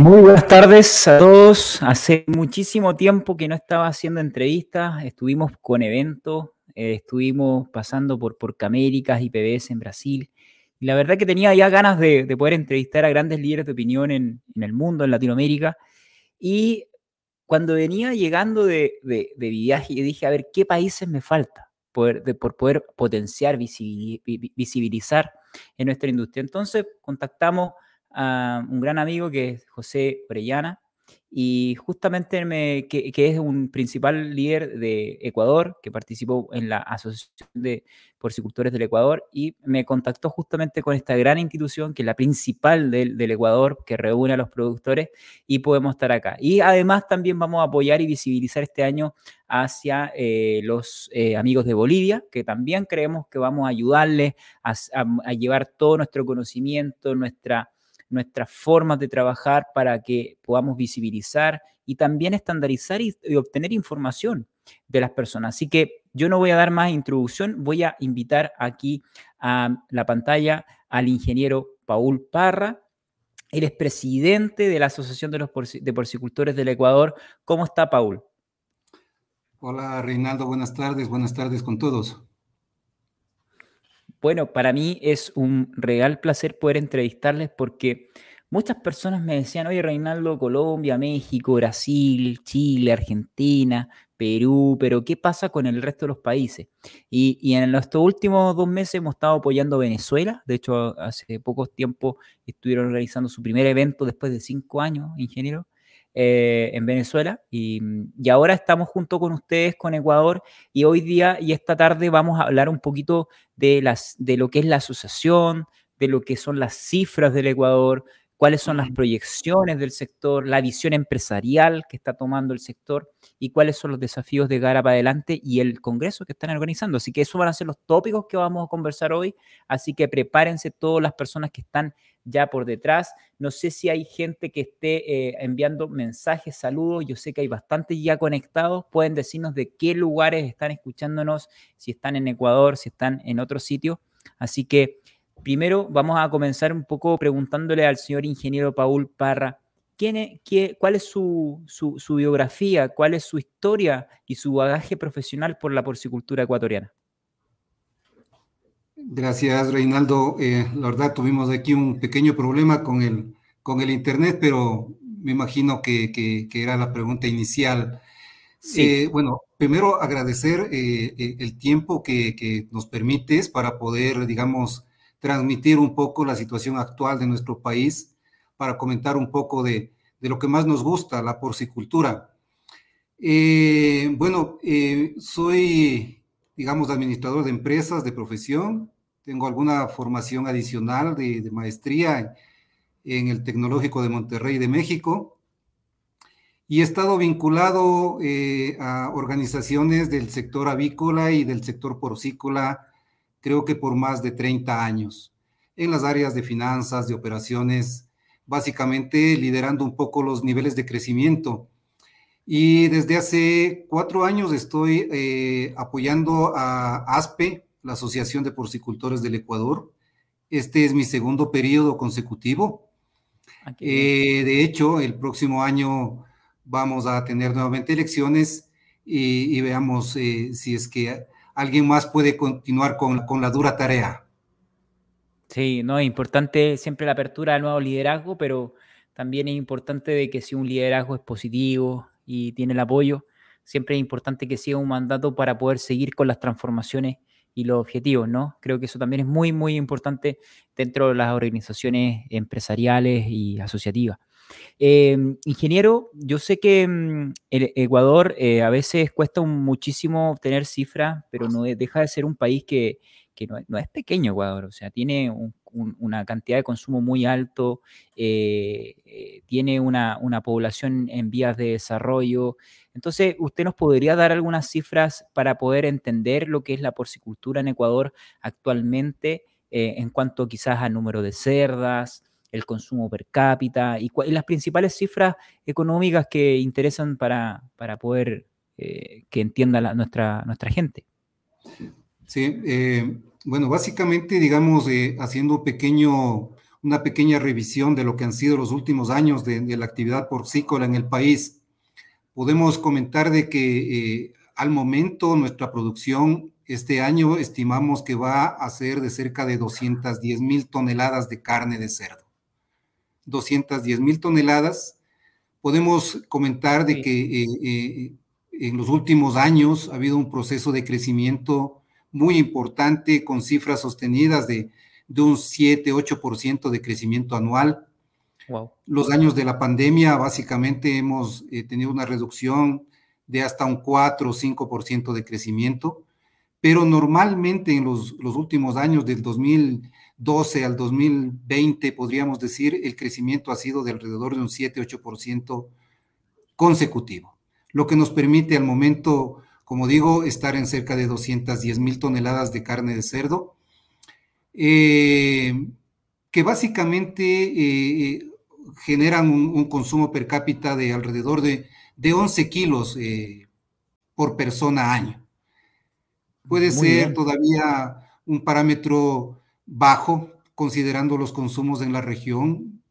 Muy buenas tardes a todos. Hace muchísimo tiempo que no estaba haciendo entrevistas, estuvimos con eventos, estuvimos pasando por Caméricas y PBS en Brasil. Y la verdad que tenía ya ganas de poder entrevistar a grandes líderes de opinión en el mundo, en Latinoamérica. Y cuando venía llegando de viaje, yo dije, a ver, ¿qué países me falta por poder potenciar, visibilizar en nuestra industria? Entonces contactamos a un gran amigo que es José Orellana, y justamente que es un principal líder de Ecuador, que participó en la Asociación de Porcicultores del Ecuador, y me contactó justamente con esta gran institución, que es la principal del Ecuador, que reúne a los productores, y podemos estar acá. Y además también vamos a apoyar y visibilizar este año hacia los amigos de Bolivia, que también creemos que vamos a ayudarles a llevar todo nuestro conocimiento, nuestras formas de trabajar, para que podamos visibilizar y también estandarizar y obtener información de las personas. Así que yo no voy a dar más introducción, voy a invitar aquí a la pantalla al ingeniero Paul Parra. Él es presidente de la Asociación de Porcicultores del Ecuador. ¿Cómo está, Paul? Hola, Reinaldo, buenas tardes con todos. Bueno, para mí es un real placer poder entrevistarles, porque muchas personas me decían, oye, Reinaldo, Colombia, México, Brasil, Chile, Argentina, Perú, pero ¿qué pasa con el resto de los países? Y en los últimos 2 meses hemos estado apoyando a Venezuela. De hecho, hace poco tiempo estuvieron organizando su primer evento después de 5 años, ingeniero, en Venezuela, y ahora estamos junto con ustedes con Ecuador, y hoy día y esta tarde vamos a hablar un poquito de lo que es la asociación, de lo que son las cifras del Ecuador, cuáles son las proyecciones del sector, la visión empresarial que está tomando el sector y cuáles son los desafíos de cara para adelante y el congreso que están organizando. Así que esos van a ser los tópicos que vamos a conversar hoy, así que prepárense todas las personas que están ya por detrás. No sé si hay gente que esté enviando mensajes, saludos. Yo sé que hay bastantes ya conectados. Pueden decirnos de qué lugares están escuchándonos, si están en Ecuador, si están en otro sitio. Así que primero vamos a comenzar un poco preguntándole al señor ingeniero Paul Parra, ¿cuál es su biografía, cuál es su historia y su bagaje profesional por la porcicultura ecuatoriana? Gracias, Reinaldo. La verdad, tuvimos aquí un pequeño problema con el internet, pero me imagino que era la pregunta inicial. Sí. Bueno, primero agradecer el tiempo que nos permites para poder, digamos, transmitir un poco la situación actual de nuestro país, para comentar un poco de lo que más nos gusta, la porcicultura. Bueno, soy, digamos, administrador de empresas de profesión. Tengo alguna formación adicional de maestría en el Tecnológico de Monterrey de México, y he estado vinculado a organizaciones del sector avícola y del sector porcícola, creo que por más de 30 años, en las áreas de finanzas, de operaciones, básicamente liderando un poco los niveles de crecimiento. Y desde hace 4 años estoy apoyando a ASPE, la Asociación de Porcicultores del Ecuador. Este es mi segundo periodo consecutivo. De hecho, el próximo año vamos a tener nuevamente elecciones y veamos si es que alguien más puede continuar con la dura tarea. Sí, no, es importante siempre la apertura al nuevo liderazgo, pero también es importante de que si un liderazgo es positivo y tiene el apoyo, siempre es importante que siga un mandato para poder seguir con las transformaciones y los objetivos, ¿no? Creo que eso también es muy, muy importante dentro de las organizaciones empresariales y asociativas. Ingeniero, yo sé que el Ecuador a veces cuesta muchísimo obtener cifras, pero no deja de ser un país que no es pequeño. Ecuador, o sea, tiene una cantidad de consumo muy alto, tiene una población en vías de desarrollo. Entonces, ¿usted nos podría dar algunas cifras para poder entender lo que es la porcicultura en Ecuador actualmente, en cuanto quizás al número de cerdas, el consumo per cápita y las principales cifras económicas que interesan para poder que entienda nuestra gente? Sí, bueno, básicamente, digamos, haciendo una pequeña revisión de lo que han sido los últimos años de la actividad porcícola en el país, podemos comentar de que al momento nuestra producción este año estimamos que va a ser de cerca de 210,000 toneladas de carne de cerdo. 210,000 toneladas. Podemos comentar de que en los últimos años ha habido un proceso de crecimiento muy importante con cifras sostenidas de un 7-8% de crecimiento anual. Wow. Los años de la pandemia básicamente hemos tenido una reducción de hasta un 4-5% de crecimiento, pero normalmente en los últimos años del 2012 al 2020, podríamos decir, el crecimiento ha sido de alrededor de un 7-8% consecutivo, lo que nos permite al momento, como digo, estar en cerca de 210,000 toneladas de carne de cerdo, que básicamente generan un consumo per cápita de alrededor de 11 kilos por persona año. Puede ser todavía un parámetro bajo, considerando los consumos en la región.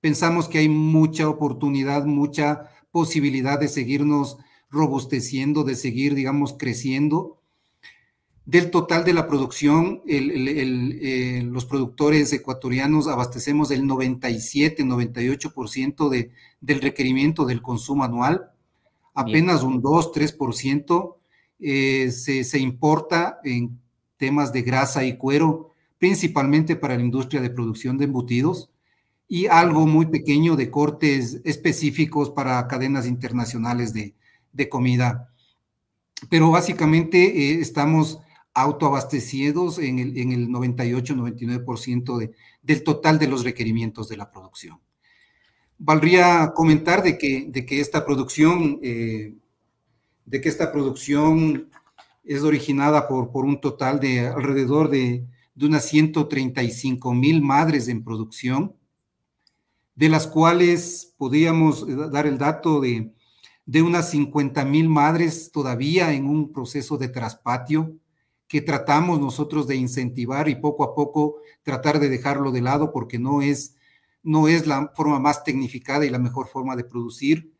Pensamos que hay mucha oportunidad, mucha posibilidad de seguirnos robusteciendo, de seguir, digamos, creciendo. Del total de la producción, los productores ecuatorianos abastecemos el 97-98% del requerimiento del consumo anual, apenas un 2-3%. Se importa en temas de grasa y cuero, principalmente para la industria de producción de embutidos, y algo muy pequeño de cortes específicos para cadenas internacionales de comida. Pero básicamente estamos autoabastecidos en el 98-99% del total de los requerimientos de la producción. Valdría comentar de que esta producción... es originada por un total de alrededor de unas 135,000 madres en producción, de las cuales podríamos dar el dato de unas 50,000 madres todavía en un proceso de traspatio que tratamos nosotros de incentivar y poco a poco tratar de dejarlo de lado porque no es la forma más tecnificada y la mejor forma de producir.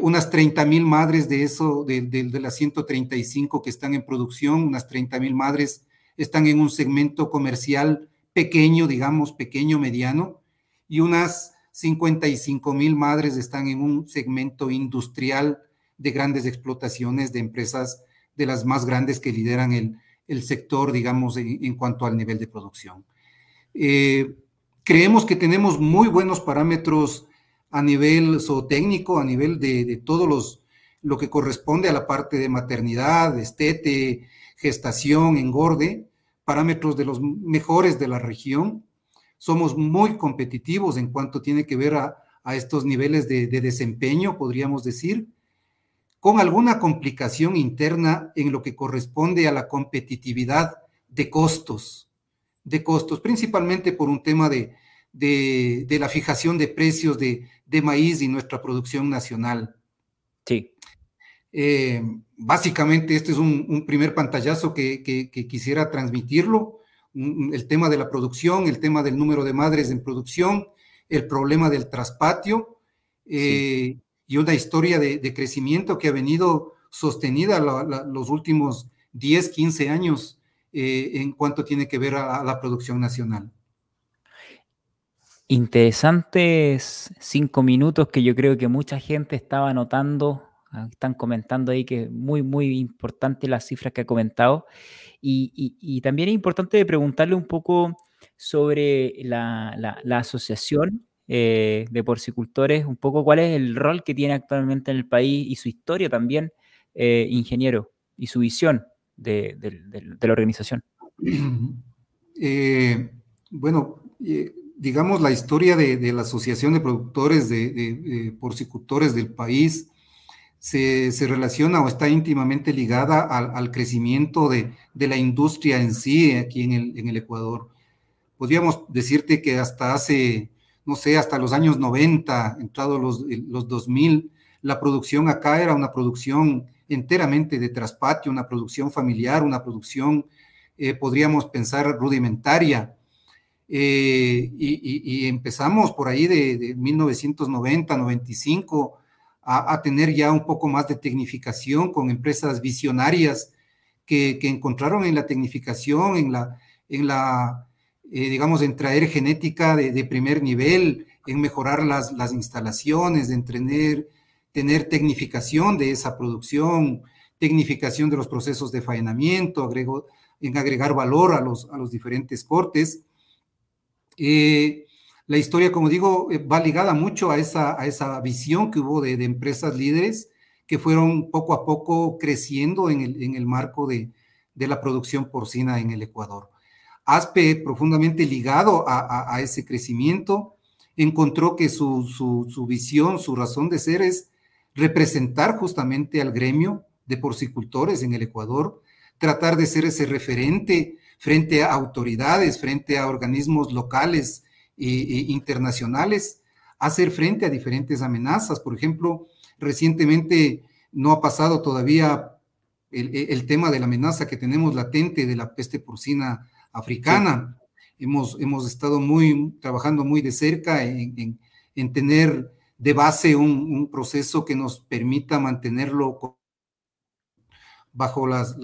Unas 30,000 madres de eso, de las 135 que están en producción, unas 30,000 madres están en un segmento comercial pequeño, digamos, pequeño, mediano, y unas 55,000 madres están en un segmento industrial de grandes explotaciones, de empresas de las más grandes que lideran el sector, digamos, en cuanto al nivel de producción. Creemos que tenemos muy buenos parámetros a nivel zootécnico, a nivel de todo lo que corresponde a la parte de maternidad, estete, gestación, engorde, parámetros de los mejores de la región. Somos muy competitivos en cuanto tiene que ver a estos niveles de desempeño, podríamos decir, con alguna complicación interna en lo que corresponde a la competitividad de costos, principalmente por un tema de la fijación de precios de maíz y nuestra producción nacional. Sí. Básicamente este es un primer pantallazo que quisiera transmitirlo, el tema de la producción, el tema del número de madres en producción, el problema del traspatio sí. Y una historia de crecimiento que ha venido sostenida los últimos 10, 15 años en cuanto tiene que ver a la producción nacional. Interesantes 5 minutos que yo creo que mucha gente estaba notando, están comentando ahí que es muy, muy importante las cifras que ha comentado y también es importante preguntarle un poco sobre la asociación de porcicultores, un poco cuál es el rol que tiene actualmente en el país y su historia también, ingeniero, y su visión de la organización. Digamos, la historia de la Asociación de Productores de Porcicultores del país se relaciona o está íntimamente ligada al crecimiento de la industria en sí aquí en el Ecuador. Podríamos decirte que hasta hace, no sé, hasta los años 90, entrado los 2000, la producción acá era una producción enteramente de traspatio, una producción familiar, una producción, podríamos pensar, rudimentaria. y empezamos por ahí de 1990, 95, a tener ya un poco más de tecnificación con empresas visionarias que encontraron en la tecnificación, digamos, en traer genética de primer nivel, en mejorar las instalaciones, en tener tecnificación de esa producción, tecnificación de los procesos de faenamiento, en agregar valor a los diferentes cortes. La historia, como digo, va ligada mucho a esa visión que hubo de empresas líderes que fueron poco a poco creciendo en el marco de la producción porcina en el Ecuador. ASPE, profundamente ligado a ese crecimiento, encontró que su visión, su razón de ser es representar justamente al gremio de porcicultores en el Ecuador, tratar de ser ese referente frente a autoridades, frente a organismos locales e internacionales, hacer frente a diferentes amenazas. Por ejemplo, recientemente no ha pasado todavía el tema de la amenaza que tenemos latente de la peste porcina africana. Sí. Hemos estado trabajando muy de cerca en tener de base un proceso que nos permita mantenerlo bajo las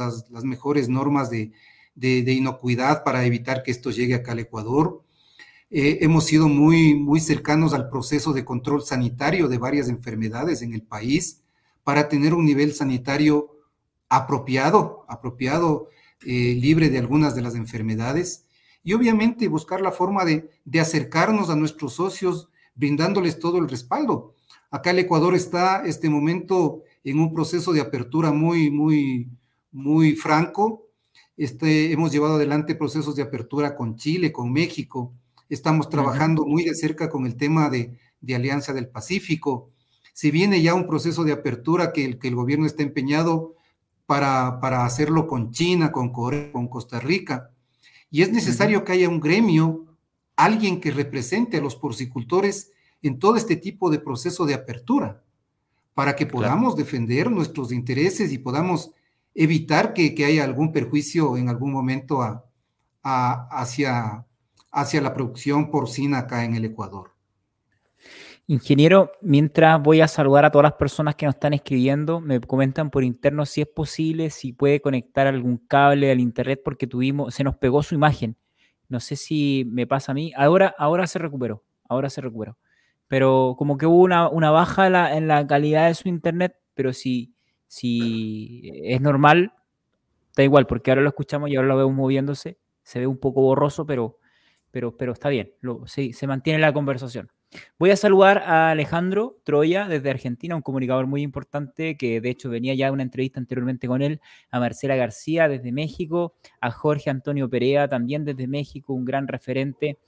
mejores normas de inocuidad para evitar que esto llegue acá al Ecuador. Hemos sido muy cercanos al proceso de control sanitario de varias enfermedades en el país para tener un nivel sanitario apropiado, libre de algunas de las enfermedades, y obviamente buscar la forma de acercarnos a nuestros socios brindándoles todo el respaldo. Acá el Ecuador está este momento en un proceso de apertura muy franco. Hemos llevado adelante procesos de apertura con Chile, con México. Estamos trabajando muy de cerca con el tema de Alianza del Pacífico. Se viene ya un proceso de apertura que el gobierno está empeñado para hacerlo con China, con Corea, con Costa Rica. Y es necesario que haya un gremio, alguien que represente a los porcicultores en todo este tipo de proceso de apertura, para que podamos defender nuestros intereses y podamos evitar que haya algún perjuicio en algún momento hacia la producción porcina acá en el Ecuador. Ingeniero, mientras voy a saludar a todas las personas que nos están escribiendo, me comentan por interno si es posible, si puede conectar algún cable al internet, porque se nos pegó su imagen. No sé si me pasa a mí. Ahora se recuperó, Pero como que hubo una baja en la calidad de su internet, pero si es normal, da igual, porque ahora lo escuchamos y ahora lo vemos moviéndose. Se ve un poco borroso, pero está bien, se mantiene la conversación. Voy a saludar a Alejandro Troya desde Argentina, un comunicador muy importante que de hecho venía ya una entrevista anteriormente con él, a Marcela García desde México, a Jorge Antonio Perea también desde México, un gran referente,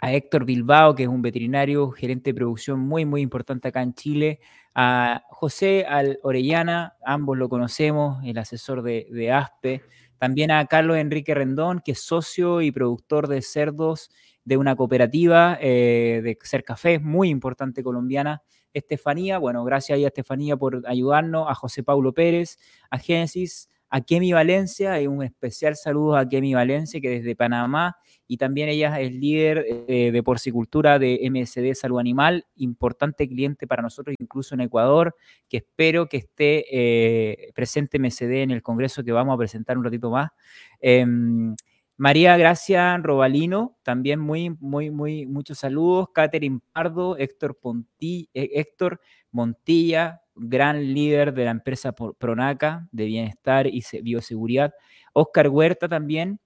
a Héctor Bilbao, que es un veterinario, gerente de producción muy importante acá en Chile, a José Orellana, ambos lo conocemos, el asesor de ASPE, también a Carlos Enrique Rendón, que es socio y productor de cerdos de una cooperativa de Cercafés, muy importante colombiana. Estefanía, bueno, gracias a Estefanía por ayudarnos, a José Paulo Pérez, a Génesis, a Akemi Valencia, y un especial saludo a Akemi Valencia, que desde Panamá, y también ella es líder de porcicultura de MSD Salud Animal, importante cliente para nosotros, incluso en Ecuador, que espero que esté presente MSD en el congreso que vamos a presentar un ratito más. María Gracia Robalino, también muchos saludos. Katherine Pardo, Héctor Montilla, gran líder de la empresa Pronaca de Bienestar y Bioseguridad. Oscar Huerta también,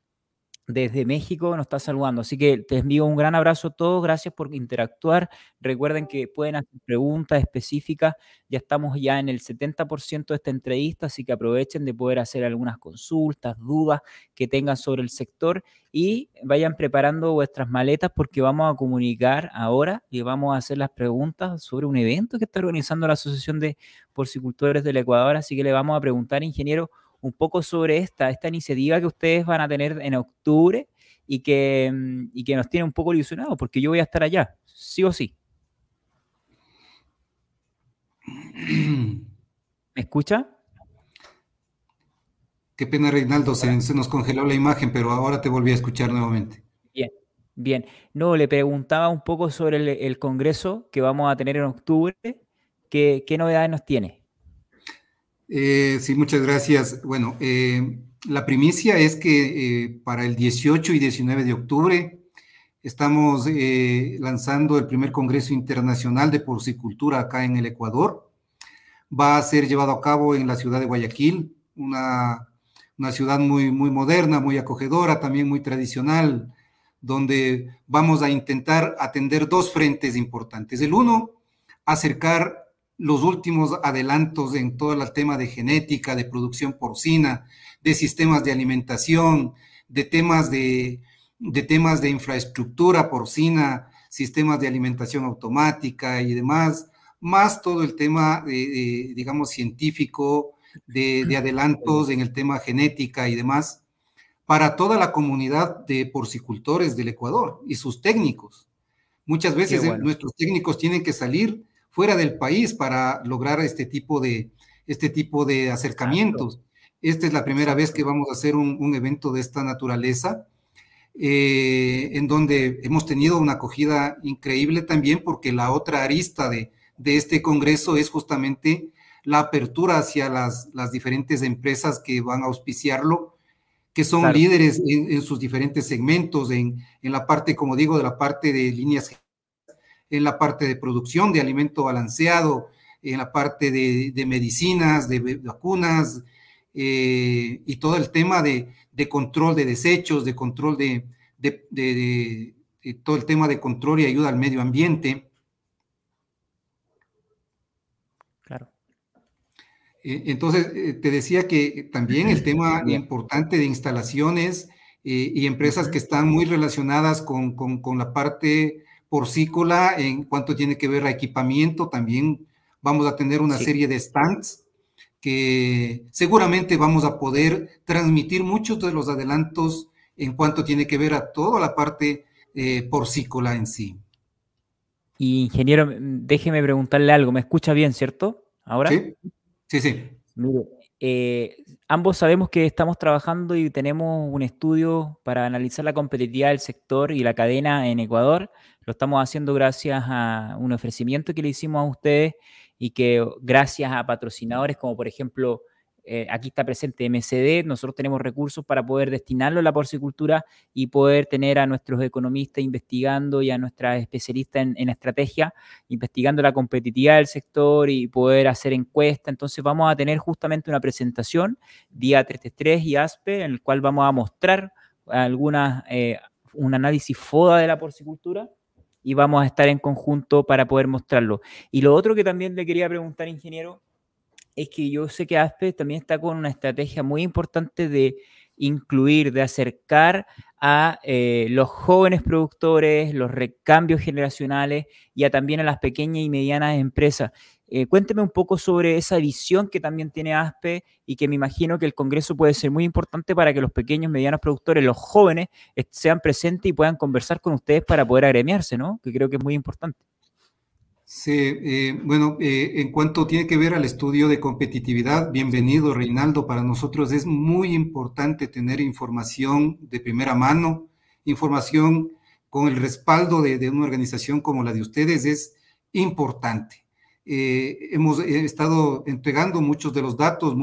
desde México, nos está saludando. Así que te envío un gran abrazo a todos. Gracias por interactuar. Recuerden que pueden hacer preguntas específicas. Ya estamos ya en el 70% de esta entrevista, así que aprovechen de poder hacer algunas consultas, dudas que tengan sobre el sector, y vayan preparando vuestras maletas, porque vamos a comunicar ahora y vamos a hacer las preguntas sobre un evento que está organizando la Asociación de Porcicultores del Ecuador. Así que le vamos a preguntar, ingeniero, un poco sobre esta iniciativa que ustedes van a tener en octubre y que nos tiene un poco ilusionados, porque yo voy a estar allá, sí o sí. ¿Me escucha? Qué pena, Reinaldo, se nos congeló la imagen, pero ahora te volví a escuchar nuevamente. Bien, Bien, no, le preguntaba un poco sobre el congreso que vamos a tener en octubre. ¿Qué novedades nos tiene? Sí, muchas gracias. Bueno, la primicia es que para el 18 y 19 de octubre estamos lanzando el primer Congreso Internacional de Porcicultura acá en el Ecuador. Va a ser llevado a cabo en la ciudad de Guayaquil, una ciudad muy, muy moderna, muy acogedora, también muy tradicional, donde vamos a intentar atender dos frentes importantes. El uno, acercar los últimos adelantos en todo el tema de genética, de producción porcina, de sistemas de alimentación, de temas de infraestructura porcina, sistemas de alimentación automática y demás, más todo el tema, digamos, científico, de adelantos en el tema genética y demás, para toda la comunidad de porcicultores del Ecuador y sus técnicos. Muchas veces nuestros técnicos tienen que salir fuera del país para lograr este tipo de acercamientos. Exacto. Esta es la primera vez que vamos a hacer un evento de esta naturaleza, en donde hemos tenido una acogida increíble también, porque la otra arista de este congreso es justamente la apertura hacia las diferentes empresas que van a auspiciarlo, que son claro. líderes en sus diferentes segmentos, en la parte, como digo, de la parte de líneas, en la parte de producción de alimento balanceado, en la parte de medicinas, de vacunas, y todo el tema de control de desechos, de control de todo el tema de control y ayuda al medio ambiente. Claro. Entonces, te decía que también el tema importante de instalaciones y empresas que están muy relacionadas con la parte porcícola, en cuanto tiene que ver a equipamiento, también vamos a tener una serie de stands que seguramente vamos a poder transmitir muchos de los adelantos en cuanto tiene que ver a toda la parte porcícola en sí. Y ingeniero, déjeme preguntarle algo, ¿me escucha bien, cierto? ¿Ahora? Sí. Sí, sí. Mire, ambos sabemos que estamos trabajando y tenemos un estudio para analizar la competitividad del sector y la cadena en Ecuador. Lo estamos haciendo gracias a un ofrecimiento que le hicimos a ustedes y que gracias a patrocinadores como por ejemplo, aquí está presente MSD, nosotros tenemos recursos para poder destinarlo a la porcicultura y poder tener a nuestros economistas investigando y a nuestras especialistas en estrategia, investigando la competitividad del sector y poder hacer encuestas. Entonces vamos a tener justamente una presentación, Día 33 y ASPE, en el cual vamos a mostrar un análisis FODA de la porcicultura y vamos a estar en conjunto para poder mostrarlo. Y lo otro que también le quería preguntar, ingeniero, es que yo sé que ASPE también está con una estrategia muy importante de incluir, de acercar a los jóvenes productores, los recambios generacionales y también a las pequeñas y medianas empresas. Cuénteme un poco sobre esa visión que también tiene ASPE y que me imagino que el Congreso puede ser muy importante para que los pequeños, medianos productores, los jóvenes, sean presentes y puedan conversar con ustedes para poder agremiarse, ¿no? Que creo que es muy importante. Sí, bueno, en cuanto tiene que ver al estudio de competitividad, bienvenido Reinaldo, para nosotros es muy importante tener información de primera mano, información con el respaldo de una organización como la de ustedes es importante. Hemos estado entregando muchos de los datos,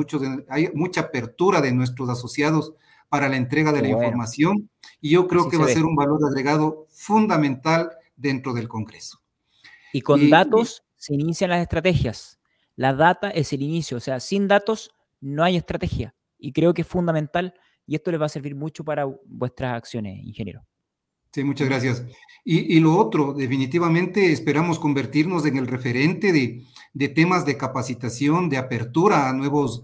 hay mucha apertura de nuestros asociados para la entrega de la información y yo creo que va a ser un valor agregado fundamental dentro del Congreso. Y con datos se inician las estrategias. La data es el inicio. O sea, sin datos no hay estrategia. Y creo que es fundamental. Y esto les va a servir mucho para vuestras acciones, ingeniero. Sí, muchas gracias. Y lo otro, definitivamente esperamos convertirnos en el referente de temas de capacitación, de apertura a nuevos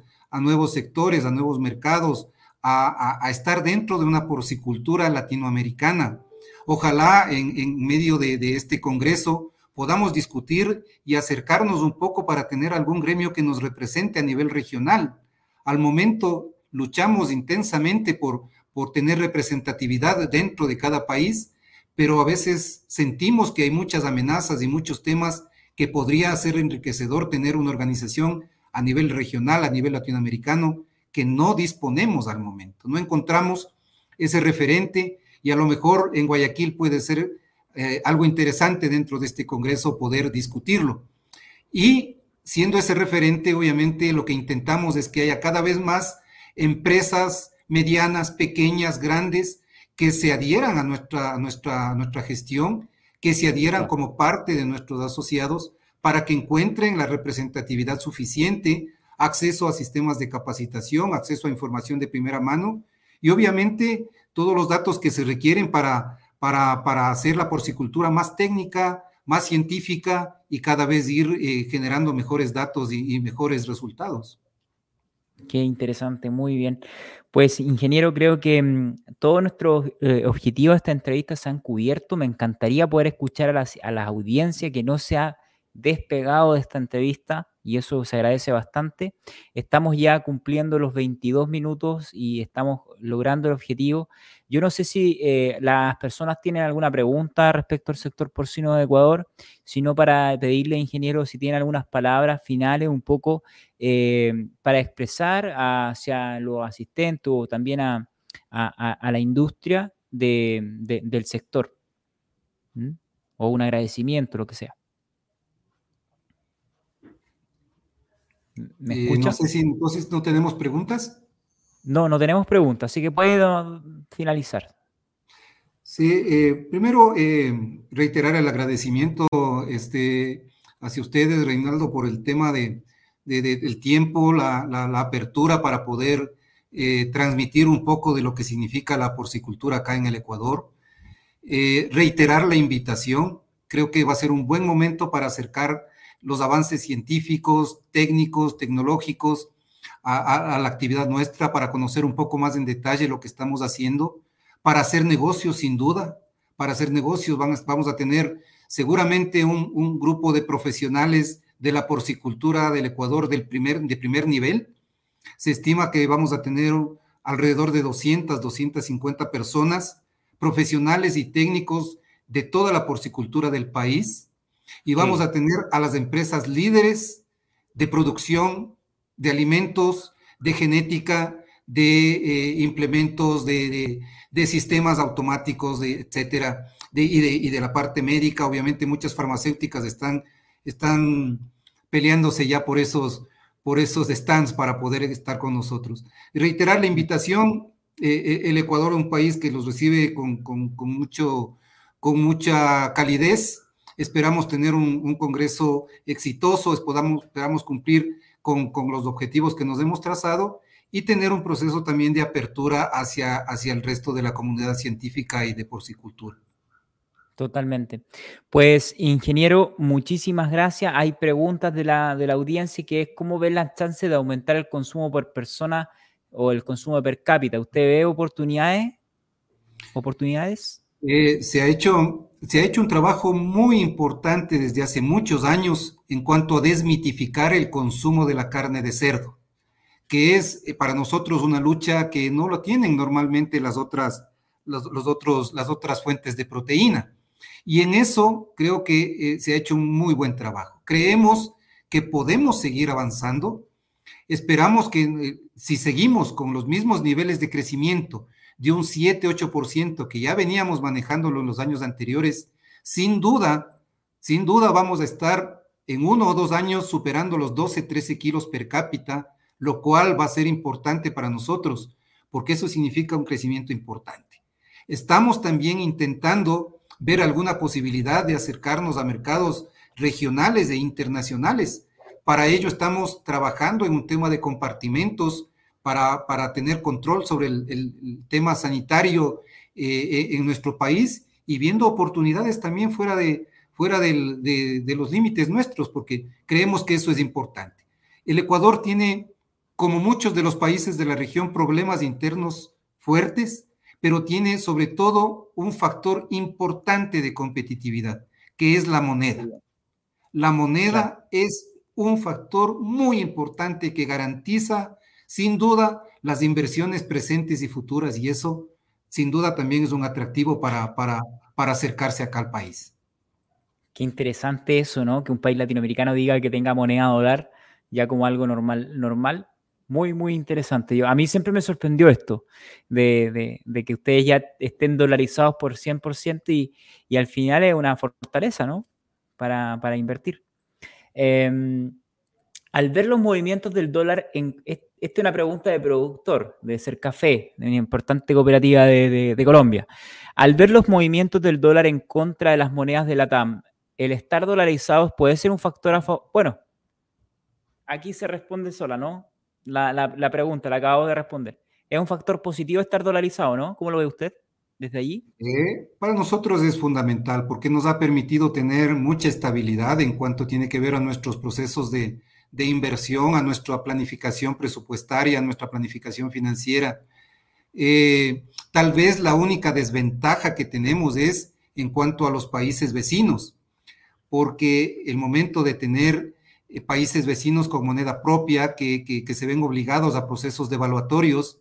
sectores, a nuevos mercados, a estar dentro de una porcicultura latinoamericana. Ojalá en medio de este congreso podamos discutir y acercarnos un poco para tener algún gremio que nos represente a nivel regional. Al momento luchamos intensamente por tener representatividad dentro de cada país, pero a veces sentimos que hay muchas amenazas y muchos temas que podría ser enriquecedor tener una organización a nivel regional, a nivel latinoamericano, que no disponemos al momento. No encontramos ese referente y a lo mejor en Guayaquil puede ser algo interesante dentro de este Congreso poder discutirlo. Y siendo ese referente, obviamente lo que intentamos es que haya cada vez más empresas medianas, pequeñas, grandes, que se adhieran a nuestra gestión, que se adhieran como parte de nuestros asociados para que encuentren la representatividad suficiente, acceso a sistemas de capacitación, acceso a información de primera mano y obviamente todos los datos que se requieren para hacer la porcicultura más técnica, más científica y cada vez ir generando mejores datos y mejores resultados. Qué interesante, muy bien. Pues, ingeniero, creo que todos nuestros objetivos de esta entrevista se han cubierto. Me encantaría poder escuchar a las audiencias que no se ha despegado de esta entrevista y eso se agradece bastante. Estamos ya cumpliendo los 22 minutos y estamos logrando el objetivo. Yo no sé si las personas tienen alguna pregunta respecto al sector porcino de Ecuador, sino para pedirle, ingeniero, si tienen algunas palabras finales un poco para expresar hacia los asistentes o también a la industria del sector. ¿Mm? O un agradecimiento, lo que sea. ¿Me escuchas? No sé si entonces no tenemos preguntas. No tenemos preguntas, así que puedo finalizar. Sí, primero reiterar el agradecimiento hacia ustedes, Reinaldo, por el tema del tiempo, la apertura para poder transmitir un poco de lo que significa la porcicultura acá en el Ecuador. Reiterar la invitación, creo que va a ser un buen momento para acercar los avances científicos, técnicos, tecnológicos a la actividad nuestra para conocer un poco más en detalle lo que estamos haciendo, para hacer negocios sin duda, para hacer negocios vamos a tener seguramente un grupo de profesionales de la porcicultura del Ecuador de primer nivel. Se estima que vamos a tener alrededor de 200, 250 personas, profesionales y técnicos de toda la porcicultura del país. Y vamos a tener a las empresas líderes de producción de alimentos, de genética, de implementos, de sistemas automáticos, etcétera, y de la parte médica. Obviamente muchas farmacéuticas están peleándose ya por esos stands para poder estar con nosotros. Y reiterar la invitación, el Ecuador es un país que los recibe con mucha calidez. Esperamos tener un congreso exitoso, esperamos cumplir con los objetivos que nos hemos trazado y tener un proceso también de apertura hacia el resto de la comunidad científica y de porcicultura. Totalmente. Pues, ingeniero, muchísimas gracias. Hay preguntas de la audiencia que es cómo ven las chances de aumentar el consumo por persona o el consumo per cápita. ¿Usted ve oportunidades? Se ha hecho un trabajo muy importante desde hace muchos años en cuanto a desmitificar el consumo de la carne de cerdo, que es para nosotros una lucha que no lo tienen normalmente las otras fuentes de proteína. Y en eso creo que se ha hecho un muy buen trabajo. Creemos que podemos seguir avanzando. Esperamos que si seguimos con los mismos niveles de crecimiento, de un 7-8% que ya veníamos manejándolo en los años anteriores, sin duda vamos a estar en 1 o 2 años superando los 12-13 kilos per cápita, lo cual va a ser importante para nosotros, porque eso significa un crecimiento importante. Estamos también intentando ver alguna posibilidad de acercarnos a mercados regionales e internacionales. Para ello estamos trabajando en un tema de compartimentos, para tener control sobre el tema sanitario en nuestro país y viendo oportunidades también fuera de los límites nuestros, porque creemos que eso es importante. El Ecuador tiene, como muchos de los países de la región, problemas internos fuertes, pero tiene sobre todo un factor importante de competitividad, que es la moneda. La moneda es un factor muy importante que garantiza sin duda las inversiones presentes y futuras, y eso sin duda también es un atractivo para acercarse acá al país. Qué interesante eso, ¿no? Que un país latinoamericano diga que tenga moneda dólar ya como algo normal. Muy, muy interesante. A mí siempre me sorprendió esto, de que ustedes ya estén dolarizados por 100% y al final es una fortaleza, ¿no? Para invertir. Al ver los movimientos del dólar, esta es una pregunta de productor, de Cercafés, de una importante cooperativa de Colombia. Al ver los movimientos del dólar en contra de las monedas de la TAM, ¿el estar dolarizados puede ser un factor a favor? Bueno, aquí se responde sola, ¿no? La pregunta la acabo de responder. ¿Es un factor positivo estar dolarizado, no? ¿Cómo lo ve usted desde allí? Para nosotros es fundamental porque nos ha permitido tener mucha estabilidad en cuanto tiene que ver a nuestros procesos de inversión, a nuestra planificación presupuestaria, a nuestra planificación financiera. Tal vez la única desventaja que tenemos es en cuanto a los países vecinos, porque el momento de tener países vecinos con moneda propia que se ven obligados a procesos devaluatorios,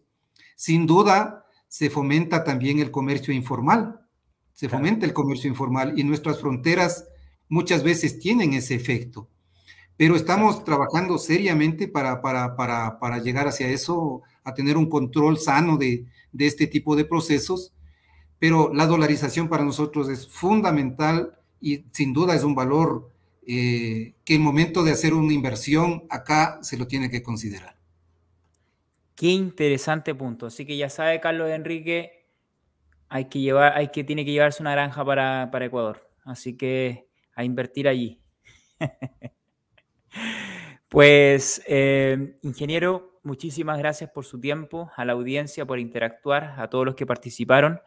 sin duda se fomenta también el comercio informal, se fomenta el comercio informal y nuestras fronteras muchas veces tienen ese efecto, pero estamos trabajando seriamente para llegar hacia eso, a tener un control sano de este tipo de procesos, pero la dolarización para nosotros es fundamental y sin duda es un valor que el momento de hacer una inversión acá se lo tiene que considerar. Qué interesante punto. Así que ya sabe, Carlos Enrique, tiene que llevarse una granja para Ecuador. Así que a invertir allí. Pues, ingeniero, muchísimas gracias por su tiempo, a la audiencia por interactuar, a todos los que participaron.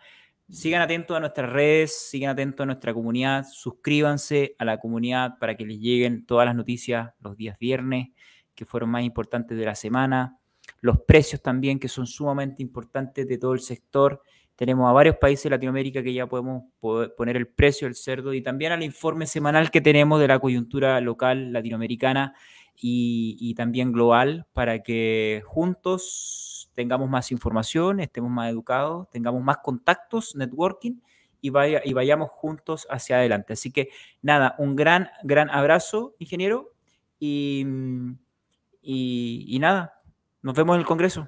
Sigan atentos a nuestras redes, sigan atentos a nuestra comunidad, suscríbanse a la comunidad para que les lleguen todas las noticias los días viernes, que fueron más importantes de la semana. Los precios también, que son sumamente importantes de todo el sector. Tenemos a varios países de Latinoamérica que ya podemos poner el precio del cerdo y también al informe semanal que tenemos de la coyuntura local latinoamericana y también global para que juntos tengamos más información, estemos más educados, tengamos más contactos, networking y vayamos juntos hacia adelante. Así que nada, un gran, gran abrazo, ingeniero, y nada, nos vemos en el Congreso.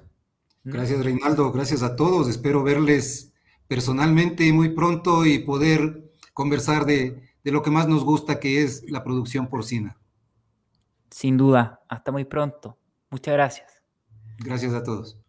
Gracias, Reinaldo, gracias a todos. Espero verles personalmente muy pronto y poder conversar de lo que más nos gusta, que es la producción porcina. Sin duda, hasta muy pronto. Muchas gracias. Gracias a todos.